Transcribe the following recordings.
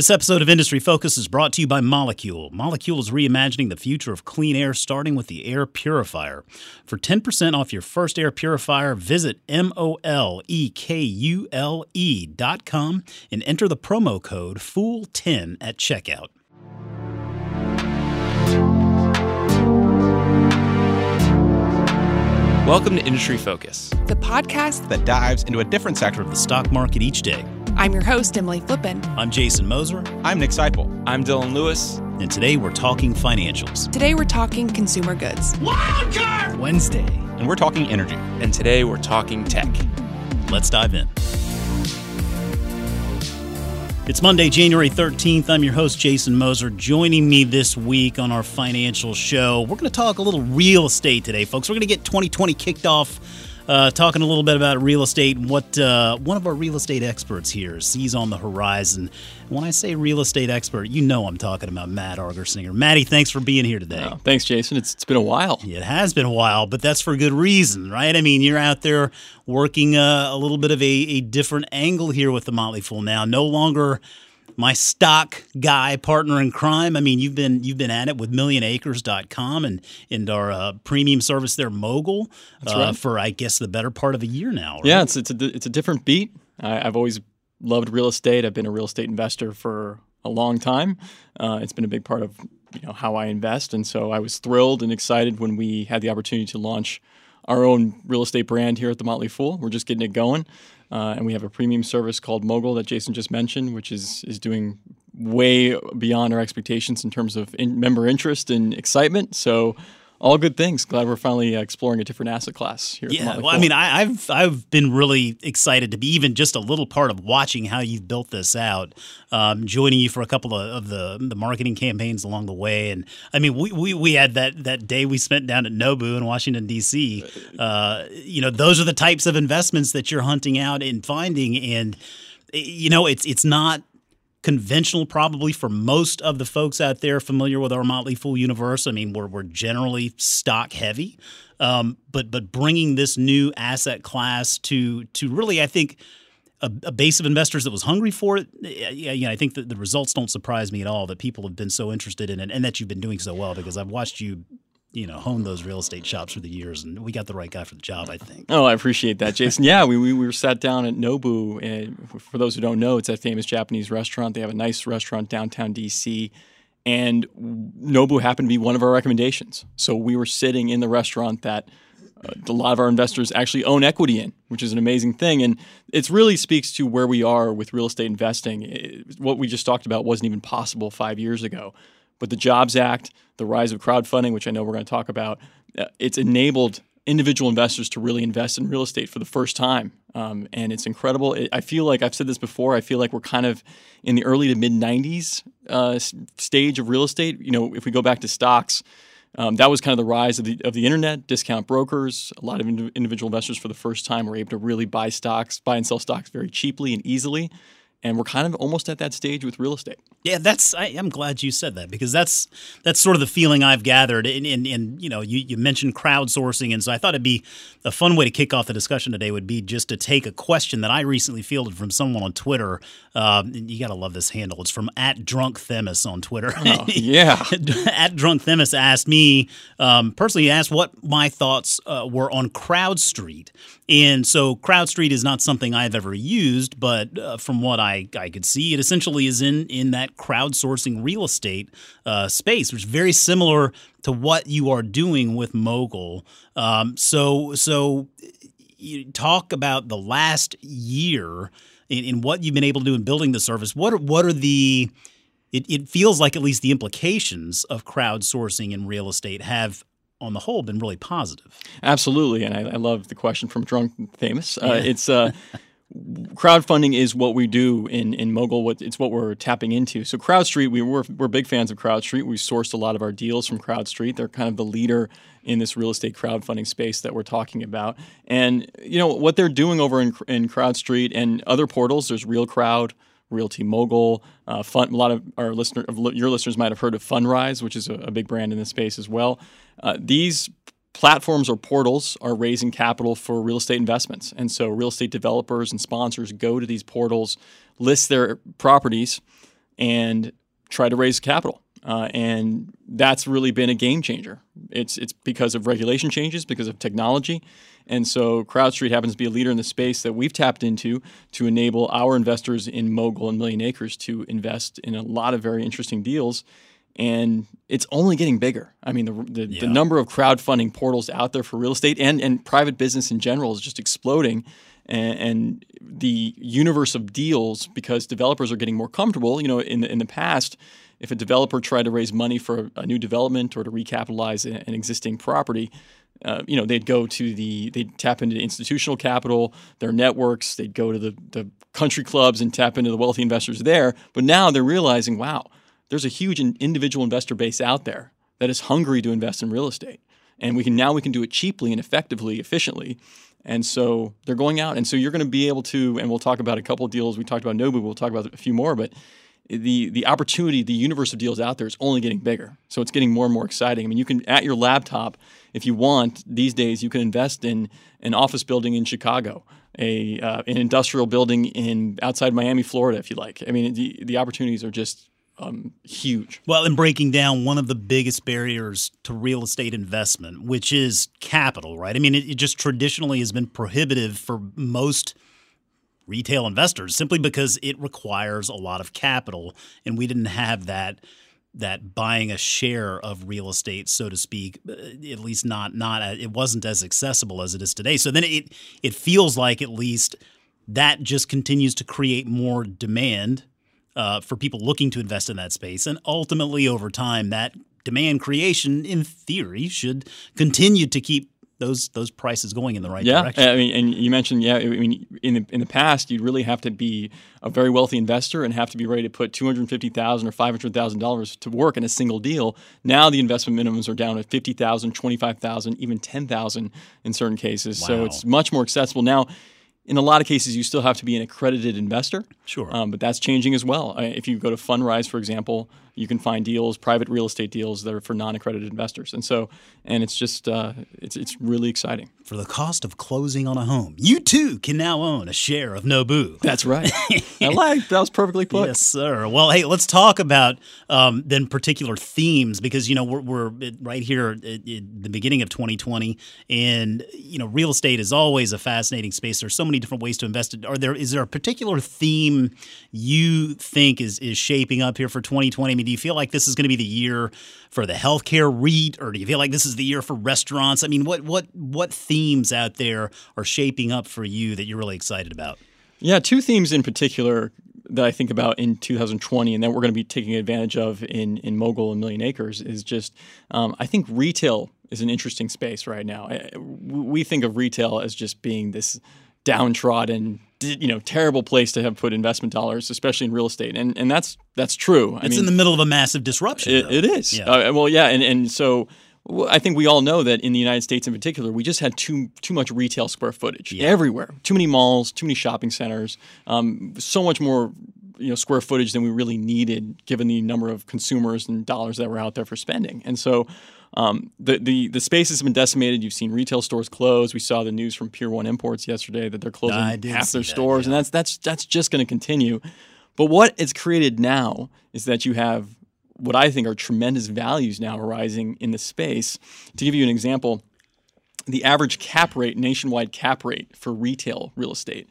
This episode of Industry Focus is brought to you by Molekule. Molekule is reimagining the future of clean air, starting with the air purifier. For 10% off your first air purifier, visit molekule.com and enter the promo code FOOL10 at checkout. Welcome to Industry Focus, the podcast that dives into a different sector of the stock market each day. I'm your host, Emily Flippin. I'm Jason Moser. I'm Nick Seipel. I'm Dylan Lewis. And today we're talking financials. Today we're talking consumer goods. Wildcard Wednesday. And we're talking energy. And today we're talking tech. Let's dive in. It's Monday, January 13th. I'm your host, Jason Moser. Joining me this week on our financial show, we're going to talk a little real estate today, folks. We're going to get 2020 kicked off. Talking a little bit about real estate and what one of our real estate experts here sees on the horizon. When I say real estate expert, you know I'm talking about Matt Argersinger. Matty, thanks for being here today. Oh, thanks, Jason. It's been a while. It has been a while, but that's for good reason, right? I mean, you're out there working a little bit of a different angle here with the Motley Fool now. No longer my stock guy, partner in crime. I mean, you've been at it with millionacres.com and our premium service there, Mogul, right, for I guess the better part of a year now. Right? Yeah, it's a different beat. I've always loved real estate. I've been a real estate investor for a long time. It's been a big part of how I invest, and so I was thrilled and excited when we had the opportunity to launch our own real estate brand here at the Motley Fool. We're just getting it going. And we have a premium service called Mogul that Jason just mentioned, which is doing way beyond our expectations in terms of member interest and excitement. So all good things. Glad we're finally exploring a different asset class here. Yeah, well, I mean, I've been really excited to be even just a little part of watching how you've built this out, joining you for a couple of the marketing campaigns along the way. And I mean, we had that day we spent down at Nobu in Washington, D.C. Those are the types of investments that you're hunting out and finding. And, it's not conventional probably for most of the folks out there familiar with our Motley Fool universe. I mean, we're generally stock heavy, but bringing this new asset class to really, I think, a base of investors that was hungry for it. I think that the results don't surprise me at all that people have been so interested in it and that you've been doing so well, because I've watched you hone those real estate shops for the years, and we got the right guy for the job, I think. Oh, I appreciate that, Jason. Yeah, we were sat down at Nobu, and for those who don't know, it's that famous Japanese restaurant. They have a nice restaurant downtown D.C., and Nobu happened to be one of our recommendations. So we were sitting in the restaurant that a lot of our investors actually own equity in, which is an amazing thing, and it really speaks to where we are with real estate investing. What we just talked about wasn't even possible 5 years ago. But the JOBS Act, the rise of crowdfunding, which I know we're going to talk about, it's enabled individual investors to really invest in real estate for the first time. And it's incredible. I feel like, I've said this before, I feel like we're kind of in the early to mid-'90s stage of real estate. If we go back to stocks, that was kind of the rise of the internet, discount brokers. A lot of individual investors for the first time were able to really buy and sell stocks very cheaply and easily. And we're kind of almost at that stage with real estate. Yeah, I'm glad you said that, because that's sort of the feeling I've gathered. And you mentioned crowdsourcing, and so I thought it'd be a fun way to kick off the discussion today would be just to take a question that I recently fielded from someone on Twitter. You got to love this handle. It's from @DrunkThemis on Twitter. Oh, yeah. @DrunkThemis asked me, personally asked what my thoughts were on CrowdStreet. And so CrowdStreet is not something I've ever used, but from what I could see, it essentially is in that crowdsourcing real estate space, which is very similar to what you are doing with Mogul. So you talk about the last year in what you've been able to do in building the service. What are the – it feels like at least the implications of crowdsourcing in real estate have – on the whole, been really positive. Absolutely, and I love the question from Drunk Famous. It's crowdfunding is what we do in Mogul. It's what we're tapping into. So CrowdStreet, we're big fans of CrowdStreet. We sourced a lot of our deals from CrowdStreet. They're kind of the leader in this real estate crowdfunding space that we're talking about. And what they're doing over in CrowdStreet and other portals. There's Real Crowd, Realty Mogul. A lot of your listeners might have heard of Fundrise, which is a big brand in this space as well. These platforms or portals are raising capital for real estate investments. And so real estate developers and sponsors go to these portals, list their properties, and try to raise capital. And that's really been a game changer. It's because of regulation changes, because of technology. And so CrowdStreet happens to be a leader in the space that we've tapped into to enable our investors in Mogul and Million Acres to invest in a lot of very interesting deals. And it's only getting bigger. I mean, the number of crowdfunding portals out there for real estate and private business in general is just exploding. And the universe of deals, because developers are getting more comfortable, you know, in the past, if a developer tried to raise money for a new development or to recapitalize an existing property, they'd tap into institutional capital, their networks, they'd go to the country clubs and tap into the wealthy investors there. But now they're realizing, wow, there's a huge individual investor base out there that is hungry to invest in real estate. And we can do it cheaply and effectively, efficiently. And so they're going out. And so you're going to be able to, and we'll talk about a couple of deals. We talked about Nobu. We'll talk about a few more. But the opportunity, the universe of deals out there is only getting bigger. So it's getting more and more exciting. I mean, you can, at your laptop, if you want, these days, you can invest in an office building in Chicago, an industrial building outside Miami, Florida, if you like. I mean, the opportunities are just huge. Well, in breaking down one of the biggest barriers to real estate investment, which is capital, right? I mean, it just traditionally has been prohibitive for most retail investors simply because it requires a lot of capital, and we didn't have that buying a share of real estate, so to speak, at least not it wasn't as accessible as it is today. So then it feels like at least that just continues to create more demand for people looking to invest in that space. And ultimately, over time, that demand creation, in theory, should continue to keep those prices going in the right direction. Yeah, I mean, and you mentioned, in the past, you'd really have to be a very wealthy investor and have to be ready to put $250,000 or $500,000 to work in a single deal. Now the investment minimums are down at $50,000, $25,000, even $10,000 in certain cases. Wow. So it's much more accessible now. In a lot of cases, you still have to be an accredited investor. Sure. But that's changing as well. If you go to Fundrise, for example, you can find deals, private real estate deals that are for non-accredited investors. And it's just it's really exciting. For the cost of closing on a home, you too can now own a share of Nobu. That's right. That was perfectly put. Yes, sir. Well, hey, let's talk about then particular themes, because, you know, we're right here at the beginning of 2020, and, you know, real estate is always a fascinating space. There's so many different ways to invest. Is there a particular theme you think is shaping up here for 2020? I mean, do you feel like this is going to be the year for the healthcare REIT, or do you feel like this is the year for restaurants? I mean, what themes out there are shaping up for you that you're really excited about? Yeah, two themes in particular that I think about in 2020 and that we're going to be taking advantage of in Mogul and Million Acres is just I think retail is an interesting space right now. We think of retail as just being this downtrodden, terrible place to have put investment dollars, especially in real estate, and that's true. It's in the middle of a massive disruption. It is. Yeah. So I think we all know that in the United States, in particular, we just had too much retail square footage everywhere. Too many malls, too many shopping centers, so much more square footage than we really needed, given the number of consumers and dollars that were out there for spending, and so. The space has been decimated. You've seen retail stores close. We saw the news from Pier 1 Imports yesterday that they're closing half their stores, and that's just going to continue. But what it's created now is that you have what I think are tremendous values now arising in the space. To give you an example, the average nationwide cap rate for retail real estate,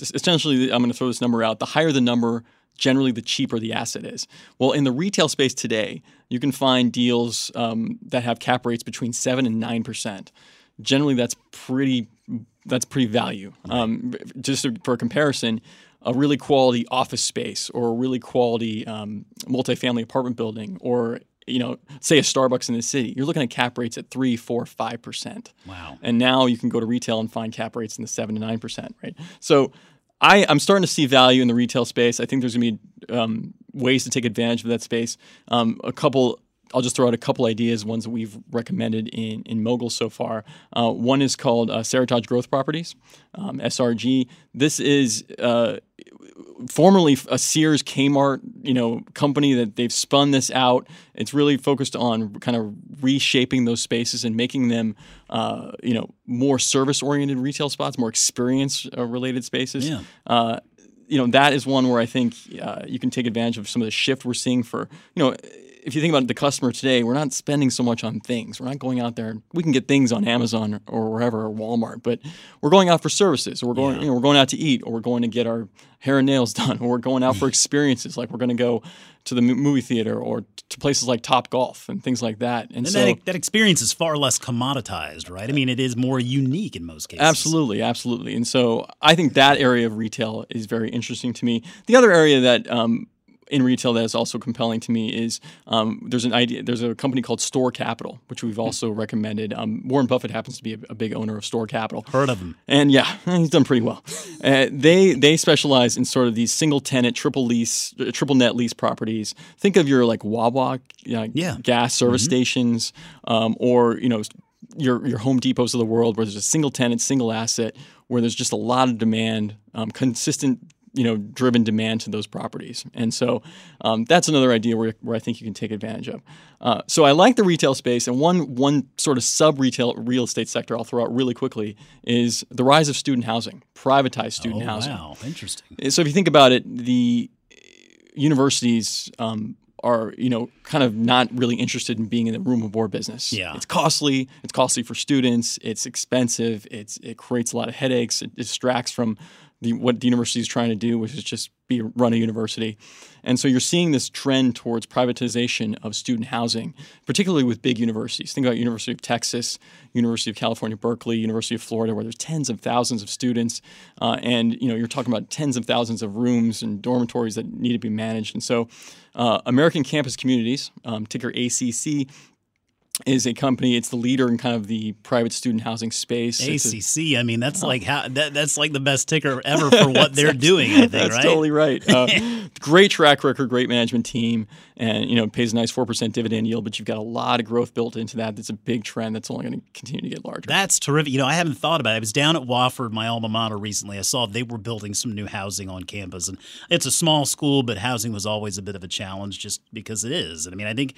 essentially, I'm going to throw this number out. The higher the number, generally the cheaper the asset is. Well, in the retail space today, you can find deals that have cap rates between 7 and 9%. Generally, that's pretty value. Just for comparison, a really quality office space or a really quality multifamily apartment building or say a Starbucks in the city, you're looking at cap rates at 3%, 4%, 5%. Wow. And now you can go to retail and find cap rates in the 7 to 9%, right? So I'm starting to see value in the retail space. I think there's going to be ways to take advantage of that space. I'll just throw out a couple ideas, ones that we've recommended in Mogul so far. One is called Seritage Growth Properties, SRG. This is formerly a Sears Kmart, company that they've spun this out. It's really focused on kind of reshaping those spaces and making them, more service-oriented retail spots, more experience-related spaces. Yeah. you know, that is one where I think you can take advantage of some of the shift we're seeing for, you know, if you think about the customer today, we're not spending so much on things. We're not going out there. We can get things on Amazon or wherever, or Walmart, but we're going out for services, or we're going, you know, we're going out to eat, or we're going to get our hair and nails done, or we're going out for experiences. Like we're going to go to the movie theater or to places like Topgolf and things like that. And so that experience is far less commoditized, right? I mean, it is more unique in most cases. Absolutely, absolutely. And so I think that area of retail is very interesting to me. The other area that in retail that is also compelling to me is there's a company called Store Capital, which we've also recommended. Warren Buffett happens to be a big owner of Store Capital. Heard of him. And yeah, he's done pretty well. They specialize in sort of these single tenant, triple net lease properties. Think of your like Wawa, gas service stations, or you know, your Home Depots of the world, where there's a single tenant, single asset, where there's just a lot of demand, consistent, you know, driven demand to those properties. And so that's another idea where I think you can take advantage of. So I like the retail space. And one sort of sub-retail real estate sector I'll throw out really quickly is the rise of student housing, privatized student housing. Wow, interesting. So if you think about it, the universities are, you know, kind of not really interested in being in the room and board business. Yeah. It's costly. It's costly for students. It's expensive. It creates a lot of headaches. It distracts from what the university is trying to do, which is just run a university. And so you're seeing this trend towards privatization of student housing, particularly with big universities. Think about University of Texas, University of California, Berkeley, University of Florida, where there's tens of thousands of students. And, you know, you're talking about tens of thousands of rooms and dormitories that need to be managed. And so American Campus Communities, ticker ACC, is a company. It's the leader in kind of the private student housing space. ACC. I mean, that's like that's like the best ticker ever for what they're doing, I think, that's right? That's totally right. Great track record, great management team, and, you know, it pays a nice 4% dividend yield, but you've got a lot of growth built into that. That's a big trend that's only going to continue to get larger. That's terrific. You know, I haven't thought about it. I was down at Wofford, my alma mater, recently. I saw they were building some new housing on campus, and it's a small school, but housing was always a bit of a challenge just because it is. And I mean, I think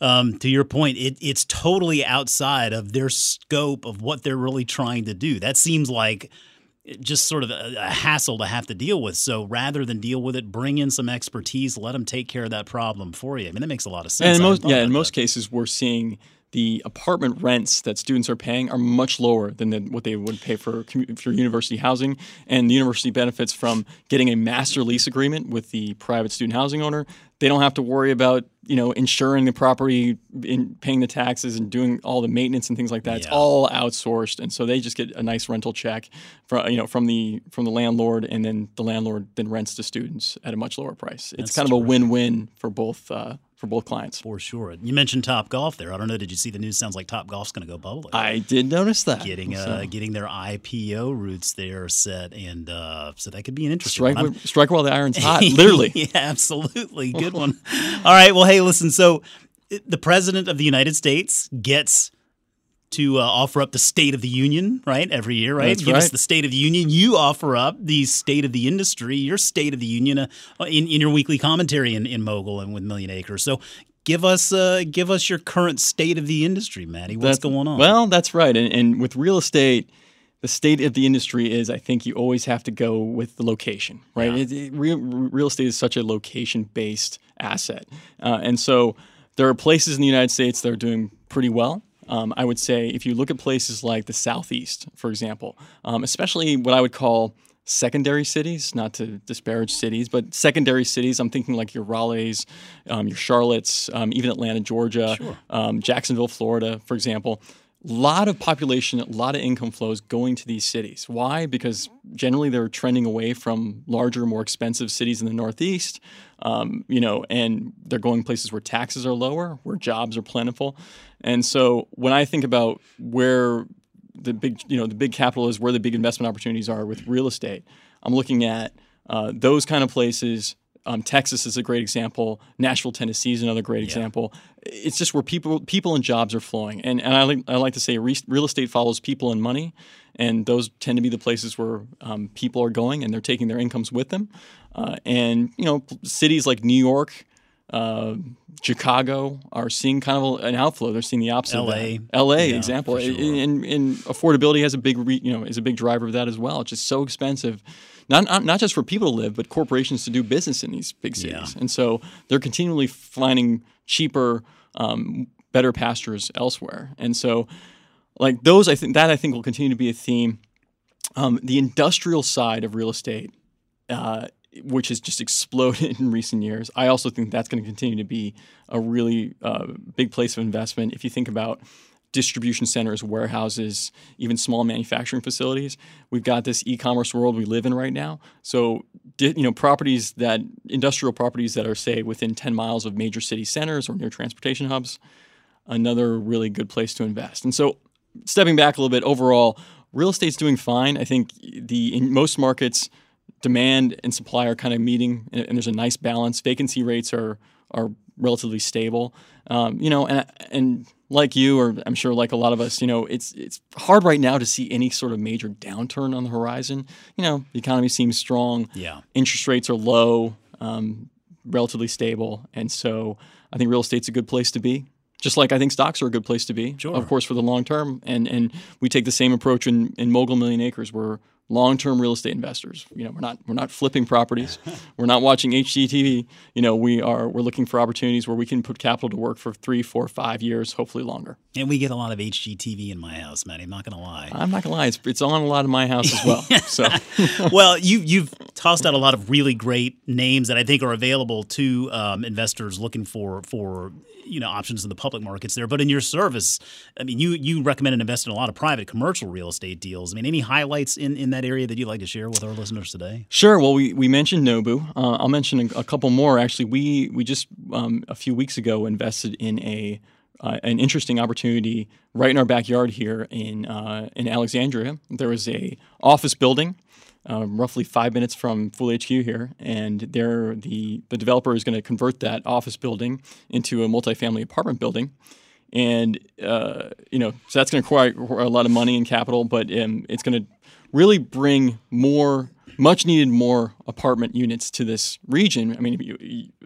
to your point, it's totally outside of their scope of what they're really trying to do. That seems like just sort of a hassle to have to deal with. So rather than deal with it, bring in some expertise, let them take care of that problem for you. I mean, that makes a lot of sense. And in most cases, we're seeing the apartment rents that students are paying are much lower than what they would pay for university housing. And the university benefits from getting a master lease agreement with the private student housing owner. They don't have to worry about, you know, insuring the property, paying the taxes, and doing all the maintenance and things like that. Yeah. It's all outsourced, and so they just get a nice rental check from the landlord, and then the landlord then rents to students at a much lower price. It's kind of a win-win for both. For both clients. For sure. You mentioned Topgolf there. I don't know. Did you see the news? Sounds like Topgolf's going to go public. I did notice that. Getting their IPO roots there set. And so that could be an interesting one. Strike while the iron's hot, literally. Yeah, absolutely. Good one. All right. Well, hey, listen. So the president of the United States gets to offer up the State of the Union, right, every year, right? Give us the State of the Union. You offer up the State of the Industry, your State of the Union in your weekly commentary in Mogul and with Million Acres. So give us your current State of the Industry, Matty. What's going on? Well, that's right. And with real estate, the state of the industry is, I think, you always have to go with the location, right? Yeah. Real estate is such a location-based asset. And so there are places in the United States that are doing pretty well. I would say if you look at places like the Southeast, for example, especially what I would call secondary cities, not to disparage cities, but secondary cities, I'm thinking like your Raleighs, your Charlottes, even Atlanta, Georgia, Jacksonville, Florida, for example. A lot of population, a lot of income flows going to these cities. Why? Because generally they're trending away from larger, more expensive cities in the Northeast, you know, and they're going places where taxes are lower, where jobs are plentiful. And so when I think about where the big capital is, where the big investment opportunities are with real estate, I'm looking at those kind of places. Texas is a great example. Nashville, Tennessee is another great example. It's just where people and jobs are flowing. And I like to say real estate follows people and money, and those tend to be the places where people are going and they're taking their incomes with them. And, you know, cities like New York, Chicago are seeing kind of an outflow. They're seeing the opposite. LA, example. Sure. And affordability has a big, is a big driver of that as well. It's just so expensive, not just for people to live, but corporations to do business in these big cities. Yeah. And so they're continually finding cheaper, better pastures elsewhere. And so, like those, I think will continue to be a theme. The industrial side of real estate. Which has just exploded in recent years. I also think that's going to continue to be a really big place of investment. If you think about distribution centers, warehouses, even small manufacturing facilities, we've got this e-commerce world we live in right now. So, properties that industrial properties that are, say, within 10 miles of major city centers or near transportation hubs, another really good place to invest. And so, stepping back a little bit, overall, real estate's doing fine. I think in most markets, demand and supply are kind of meeting, and there's a nice balance. Vacancy rates are relatively stable, and like you, or I'm sure like a lot of us, it's hard right now to see any sort of major downturn on the horizon. The economy seems strong. Yeah, interest rates are low, relatively stable, and so I think real estate's a good place to be. Just like I think stocks are a good place to be, sure. Of course, for the long term. And we take the same approach in Mogul Million Acres. We're long-term real estate investors. We're not flipping properties. We're not watching HGTV. We're looking for opportunities where we can put capital to work for 3, 4, 5 years, hopefully longer. And we get a lot of HGTV in my house, Matt. I'm not gonna lie. It's on a lot of my house as well. So, well, you've tossed out a lot of really great names that I think are available to investors looking for options in the public markets there. But in your service, I mean, you recommend and invest in a lot of private commercial real estate deals. I mean, any highlights in that area that you'd like to share with our listeners today? Sure. Well, we mentioned Nobu. I'll mention a couple more. Actually, we just a few weeks ago invested in an interesting opportunity right in our backyard here in Alexandria. There was a office building, roughly 5 minutes from Full HQ here, and the developer is going to convert that office building into a multifamily apartment building. And, so that's going to require a lot of money and capital, but it's going to really bring much needed more apartment units to this region. I mean,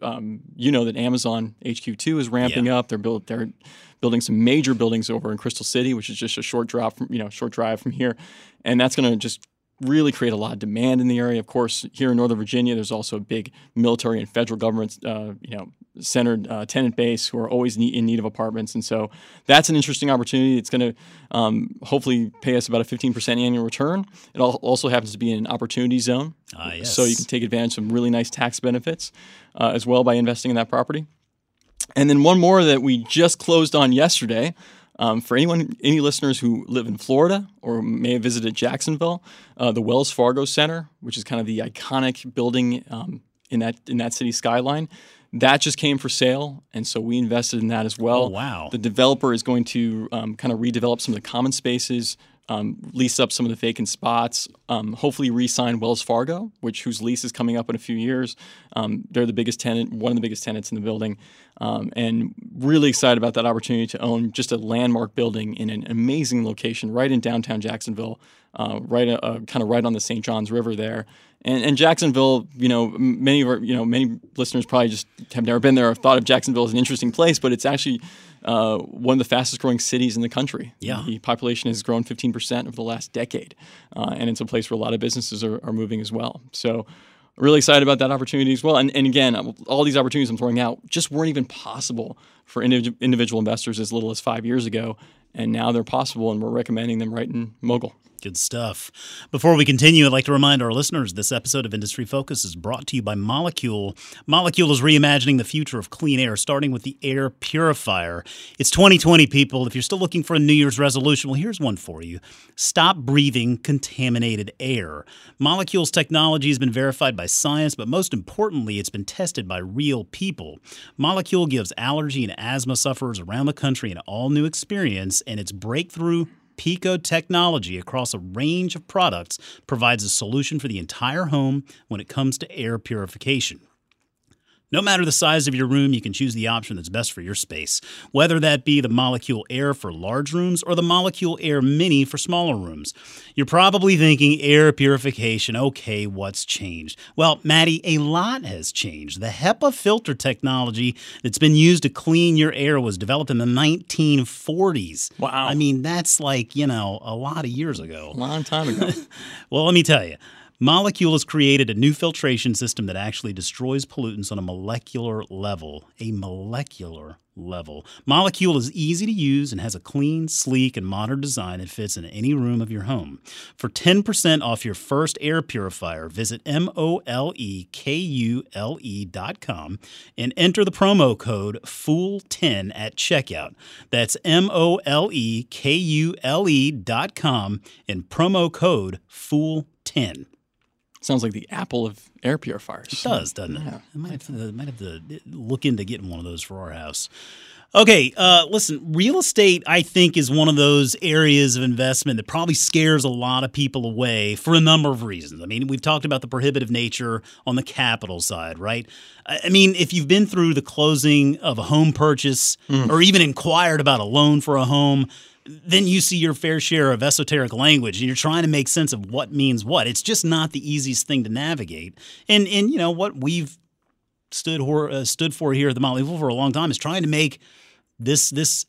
that Amazon HQ2 is ramping up. They're building some major buildings over in Crystal City, which is just a short drive from here. And that's going to just really create a lot of demand in the area. Of course, here in Northern Virginia, there's also a big military and federal government, centered tenant base who are always in need of apartments. And so that's an interesting opportunity. It's going to hopefully pay us about a 15% annual return. It also happens to be in an opportunity zone. Yes. So you can take advantage of some really nice tax benefits as well by investing in that property. And then one more that we just closed on yesterday. For any listeners who live in Florida or may have visited Jacksonville, the Wells Fargo Center, which is kind of the iconic building in that city skyline, that just came for sale, and so we invested in that as well. Oh, wow. The developer is going to kind of redevelop some of the common spaces, lease up some of the vacant spots, hopefully re-sign Wells Fargo, whose lease is coming up in a few years. They're the biggest tenant, one of the biggest tenants in the building, and really excited about that opportunity to own just a landmark building in an amazing location right in downtown Jacksonville, kind of right on the St. Johns River there. And Jacksonville, many listeners probably just have never been there or thought of Jacksonville as an interesting place, but it's actually one of the fastest growing cities in the country. Yeah. The population has grown 15% over the last decade, and it's a place where a lot of businesses are moving as well. So really excited about that opportunity as well. And again, all these opportunities I'm throwing out just weren't even possible for individual investors as little as 5 years ago, and now they're possible, and we're recommending them right in Mogul. Good stuff. Before we continue, I'd like to remind our listeners this episode of Industry Focus is brought to you by Molekule. Molekule is reimagining the future of clean air, starting with the air purifier. It's 2020, people. If you're still looking for a New Year's resolution, well, here's one for you. Stop breathing contaminated air. Molekule's technology has been verified by science, but most importantly, it's been tested by real people. Molekule gives allergy and asthma sufferers around the country an all-new experience, and its breakthrough Pico technology across a range of products provides a solution for the entire home when it comes to air purification. No matter the size of your room, you can choose the option that's best for your space, whether that be the Molekule Air for large rooms or the Molekule Air Mini for smaller rooms. You're probably thinking air purification, okay, what's changed? Well, Maddie, a lot has changed. The HEPA filter technology that's been used to clean your air was developed in the 1940s. Wow. I mean, that's like, you know, a lot of years ago. A long time ago. Well, let me tell you. Molekule has created a new filtration system that actually destroys pollutants on a molecular level. A molecular level. Molekule is easy to use and has a clean, sleek, and modern design that fits in any room of your home. For 10% off your first air purifier, visit molekule.com and enter the promo code FOOL10 at checkout. That's molekule.com and promo code FOOL10. Sounds like the Apple of air purifiers. It does, doesn't it? Yeah. I might have to look into getting one of those for our house. Okay, listen, real estate, I think, is one of those areas of investment that probably scares a lot of people away for a number of reasons. I mean, we've talked about the prohibitive nature on the capital side, right? I mean, if you've been through the closing of a home purchase or even inquired about a loan for a home, then you see your fair share of esoteric language and you're trying to make sense of what means what. It's just not the easiest thing to navigate. And you know, what we've stood for here at the Motley Fool for a long time is trying to make this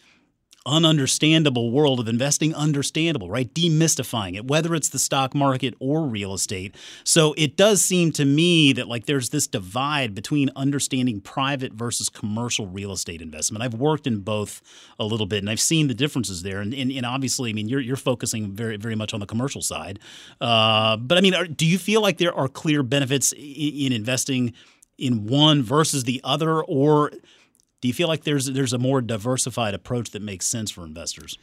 ununderstandable world of investing understandable, right? Demystifying it, whether it's the stock market or real estate. So it does seem to me that like there's this divide between understanding private versus commercial real estate investment. I've worked in both a little bit and I've seen the differences there. And obviously, I mean, you're focusing very, very much on the commercial side. But I mean, do you feel like there are clear benefits in investing in one versus the other, or do you feel like there's a more diversified approach that makes sense for investors?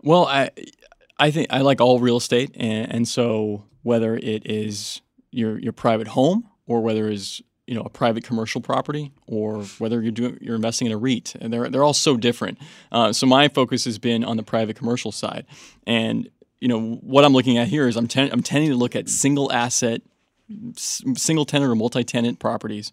Well, I think I like all real estate, and so whether it is your private home or whether it's a private commercial property or whether you're investing in a REIT, and they're all so different. So my focus has been on the private commercial side, and what I'm looking at here is I'm tending to look at single asset, single tenant or multi tenant properties.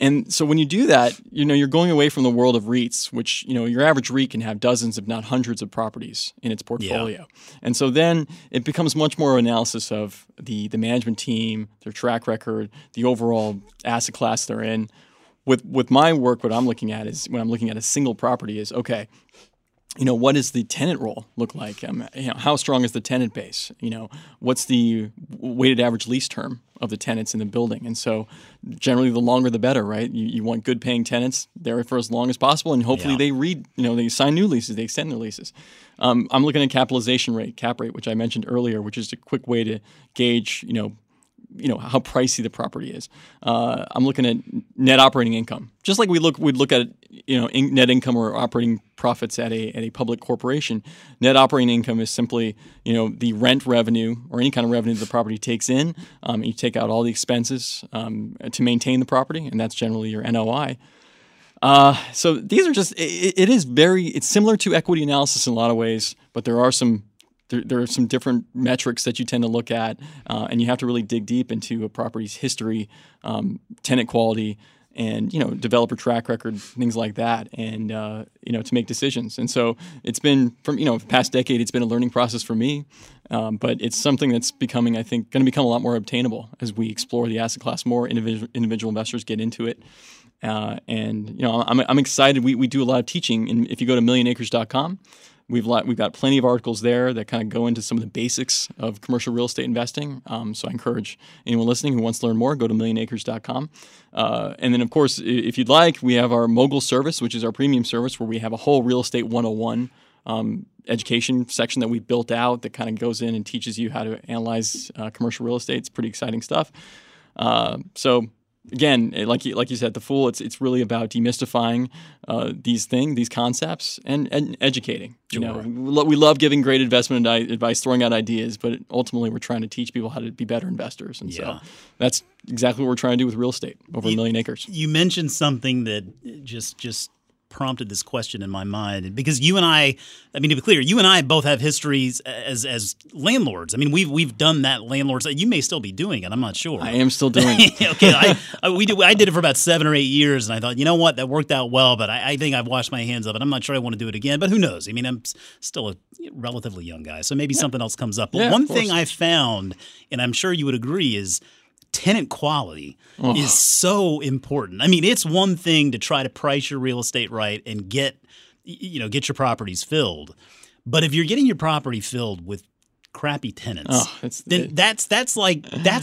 And so when you do that, you're going away from the world of REITs, which, your average REIT can have dozens, if not hundreds, of properties in its portfolio. Yeah. And so then it becomes much more analysis of the management team, their track record, the overall asset class they're in. With my work, what I'm looking at is when I'm looking at a single property is, okay, what does the tenant role look like? How strong is the tenant base? What's the weighted average lease term of the tenants in the building? And so generally the longer the better, right? You want good paying tenants there for as long as possible, and hopefully they they sign new leases, they extend their leases. I'm looking at capitalization rate, cap rate, which I mentioned earlier, which is a quick way to gauge, how pricey the property is. I'm looking at net operating income, just like we'd look at net income or operating profits at a public corporation. Net operating income is simply the rent revenue or any kind of revenue the property takes in. You take out all the expenses to maintain the property, and that's generally your NOI. So these are just it's similar to equity analysis in a lot of ways, but there are some. There are some different metrics that you tend to look at, and you have to really dig deep into a property's history, tenant quality, and developer track record, things like that, and to make decisions. And so it's been from the past decade, it's been a learning process for me, but it's something that's becoming, I think, going to become a lot more obtainable as we explore the asset class more. Individual investors get into it. I'm excited. We do a lot of teaching, and if you go to millionacres.com, we've got plenty of articles there that kind of go into some of the basics of commercial real estate investing. So I encourage anyone listening who wants to learn more, go to millionacres.com. And then, of course, if you'd like, we have our Mogul service, which is our premium service, where we have a whole real estate 101 education section that we built out that kind of goes in and teaches you how to analyze commercial real estate. It's pretty exciting stuff. So. Again, like you said, the Fool, it's really about demystifying these concepts and educating. We love giving great investment advice, throwing out ideas, but ultimately we're trying to teach people how to be better investors. And so that's exactly what we're trying to do with real estate over a million acres. You mentioned something that just prompted this question in my mind, because you and I mean, to be clear, you and I both have histories as landlords. I mean, we've done that landlords. You may still be doing it. I'm not sure. I am still doing it. Okay. I did it for about 7 or 8 years, and I thought, you know what? That worked out well, but I think I've washed my hands of it. I'm not sure I want to do it again, but who knows? I mean, I'm still a relatively young guy, so maybe something else comes up. But one thing I found, and I'm sure you would agree, is tenant quality is so important. I mean, it's one thing to try to price your real estate right and get your properties filled. But if you're getting your property filled with crappy tenants, that's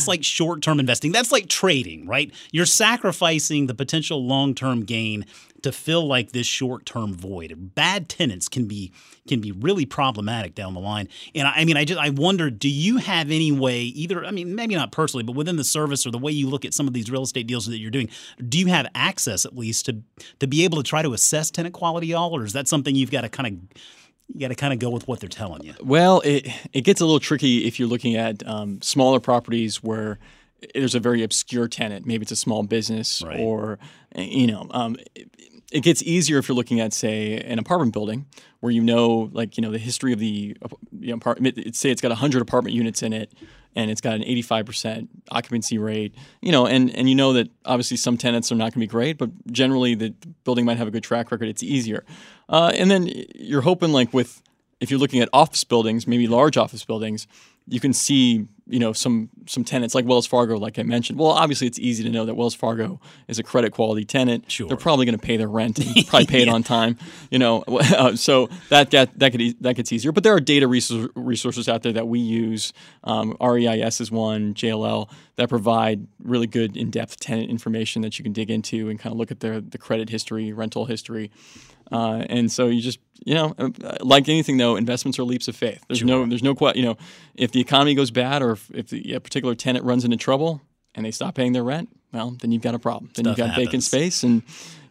like short-term investing. That's like trading, right? You're sacrificing the potential long-term gain to fill like this short-term void. Bad tenants can be really problematic down the line. And I wonder, do you have any way, either, I mean, maybe not personally, but within the service or the way you look at some of these real estate deals that you're doing, do you have access at least to be able to try to assess tenant quality at all, or is that something you've got to kind of go with what they're telling you? Well, it gets a little tricky if you're looking at smaller properties where there's a very obscure tenant. Maybe it's a small business, right, or, you know, it gets easier if you're looking at, say, an apartment building where the history of the apartment. Say it's got 100 apartment units in it, and it's got an 85% occupancy rate, and you know that obviously some tenants are not going to be great, but generally the building might have a good track record. It's easier. And then you're hoping, like, with, if you're looking at office buildings, maybe large office buildings, you can see, some tenants like Wells Fargo, like I mentioned. Well, obviously it's easy to know that Wells Fargo is a credit quality tenant. Sure. They're probably going to pay their rent and probably pay it on time, so that gets easier. But there are data resources out there that we use. REIS is one, JLL, that provide really good in-depth tenant information that you can dig into and kind of look at the credit history, rental history. And so you just, like anything though, investments are leaps of faith. There's no, if the economy goes bad or if a particular tenant runs into trouble and they stop paying their rent, well, then you've got a problem. Then vacant space, and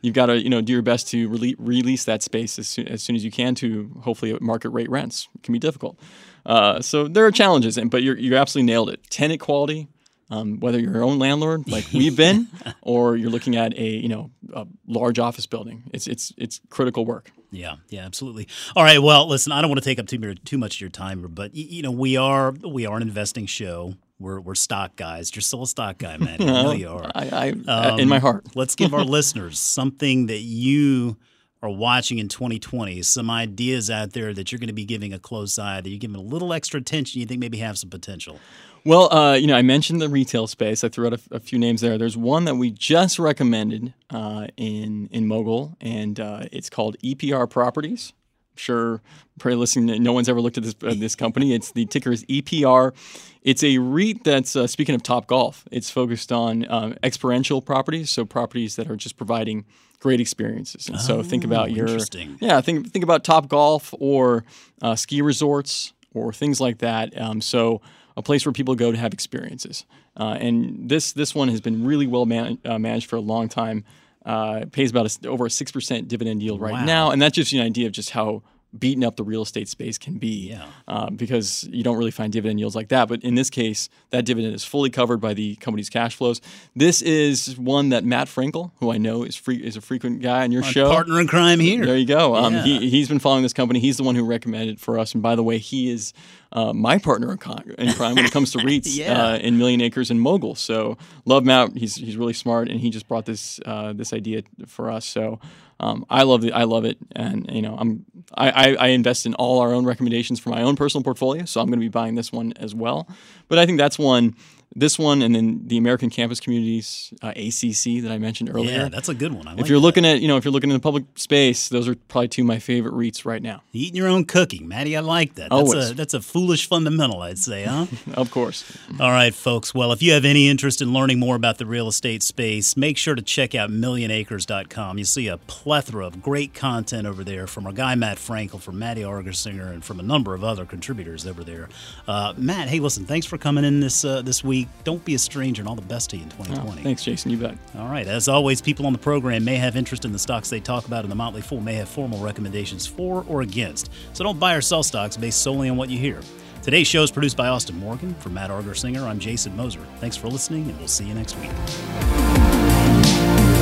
you've got to, do your best to release that space as soon as you can to hopefully market rate rents. It can be difficult. So there are challenges, but you absolutely nailed it. Tenant quality. Whether you're your own landlord, like we've been, or you're looking at a large office building, it's critical work. Yeah, absolutely. All right, well, listen, I don't want to take up too much of your time, but we are an investing show. We're stock guys. You're still a stock guy, man. I know you are. I in my heart. Let's give our listeners something that you are watching in 2020, some ideas out there that you're going to be giving a close eye, that you're giving a little extra attention, you think maybe have some potential. Well, I mentioned the retail space. I threw out a few names there. There's one that we just recommended in Mogul, and it's called EPR Properties. I'm sure, probably listening, no one's ever looked at this company. It's the ticker is EPR. It's a REIT that's, speaking of Topgolf, it's focused on experiential properties, so properties that are just providing great experiences. And so think about think about Topgolf or ski resorts or things like that. So a place where people go to have experiences. And this one has been really well managed for a long time. It pays about over a 6% dividend yield right now, and that gives you an idea of just how beaten up the real estate space can be, because you don't really find dividend yields like that. But in this case, that dividend is fully covered by the company's cash flows. This is one that Matt Frankel, who I know is a frequent guy on your show. Partner in crime here. There you go. He's been following this company. He's the one who recommended it for us. And by the way, he is my partner in crime when it comes to REITs in Million Acres and Mogul. So love Matt. He's really smart, and he just brought this idea for us. So I love it, and I invest in all our own recommendations for my own personal portfolio, so I'm going to be buying this one as well. But I think that's one. This one, and then the American Campus Communities, ACC, that I mentioned earlier. Yeah, that's a good one. I like if you're looking in the public space, those are probably two of my favorite REITs right now. Eating your own cooking, Maddie. I like that. That's a foolish fundamental, I'd say, huh? Of course. All right, folks. Well, if you have any interest in learning more about the real estate space, make sure to check out millionacres.com. You see a plethora of great content over there from our guy Matt Frankel, from Matt Argersinger, and from a number of other contributors over there. Matt, hey, listen, thanks for coming in this week. Don't be a stranger, and all the best to you in 2020. Thanks, Jason. You bet. All right. As always, people on the program may have interest in the stocks they talk about, and the Motley Fool may have formal recommendations for or against. So don't buy or sell stocks based solely on what you hear. Today's show is produced by Austin Morgan. For Matt Argersinger, I'm Jason Moser. Thanks for listening, and we'll see you next week.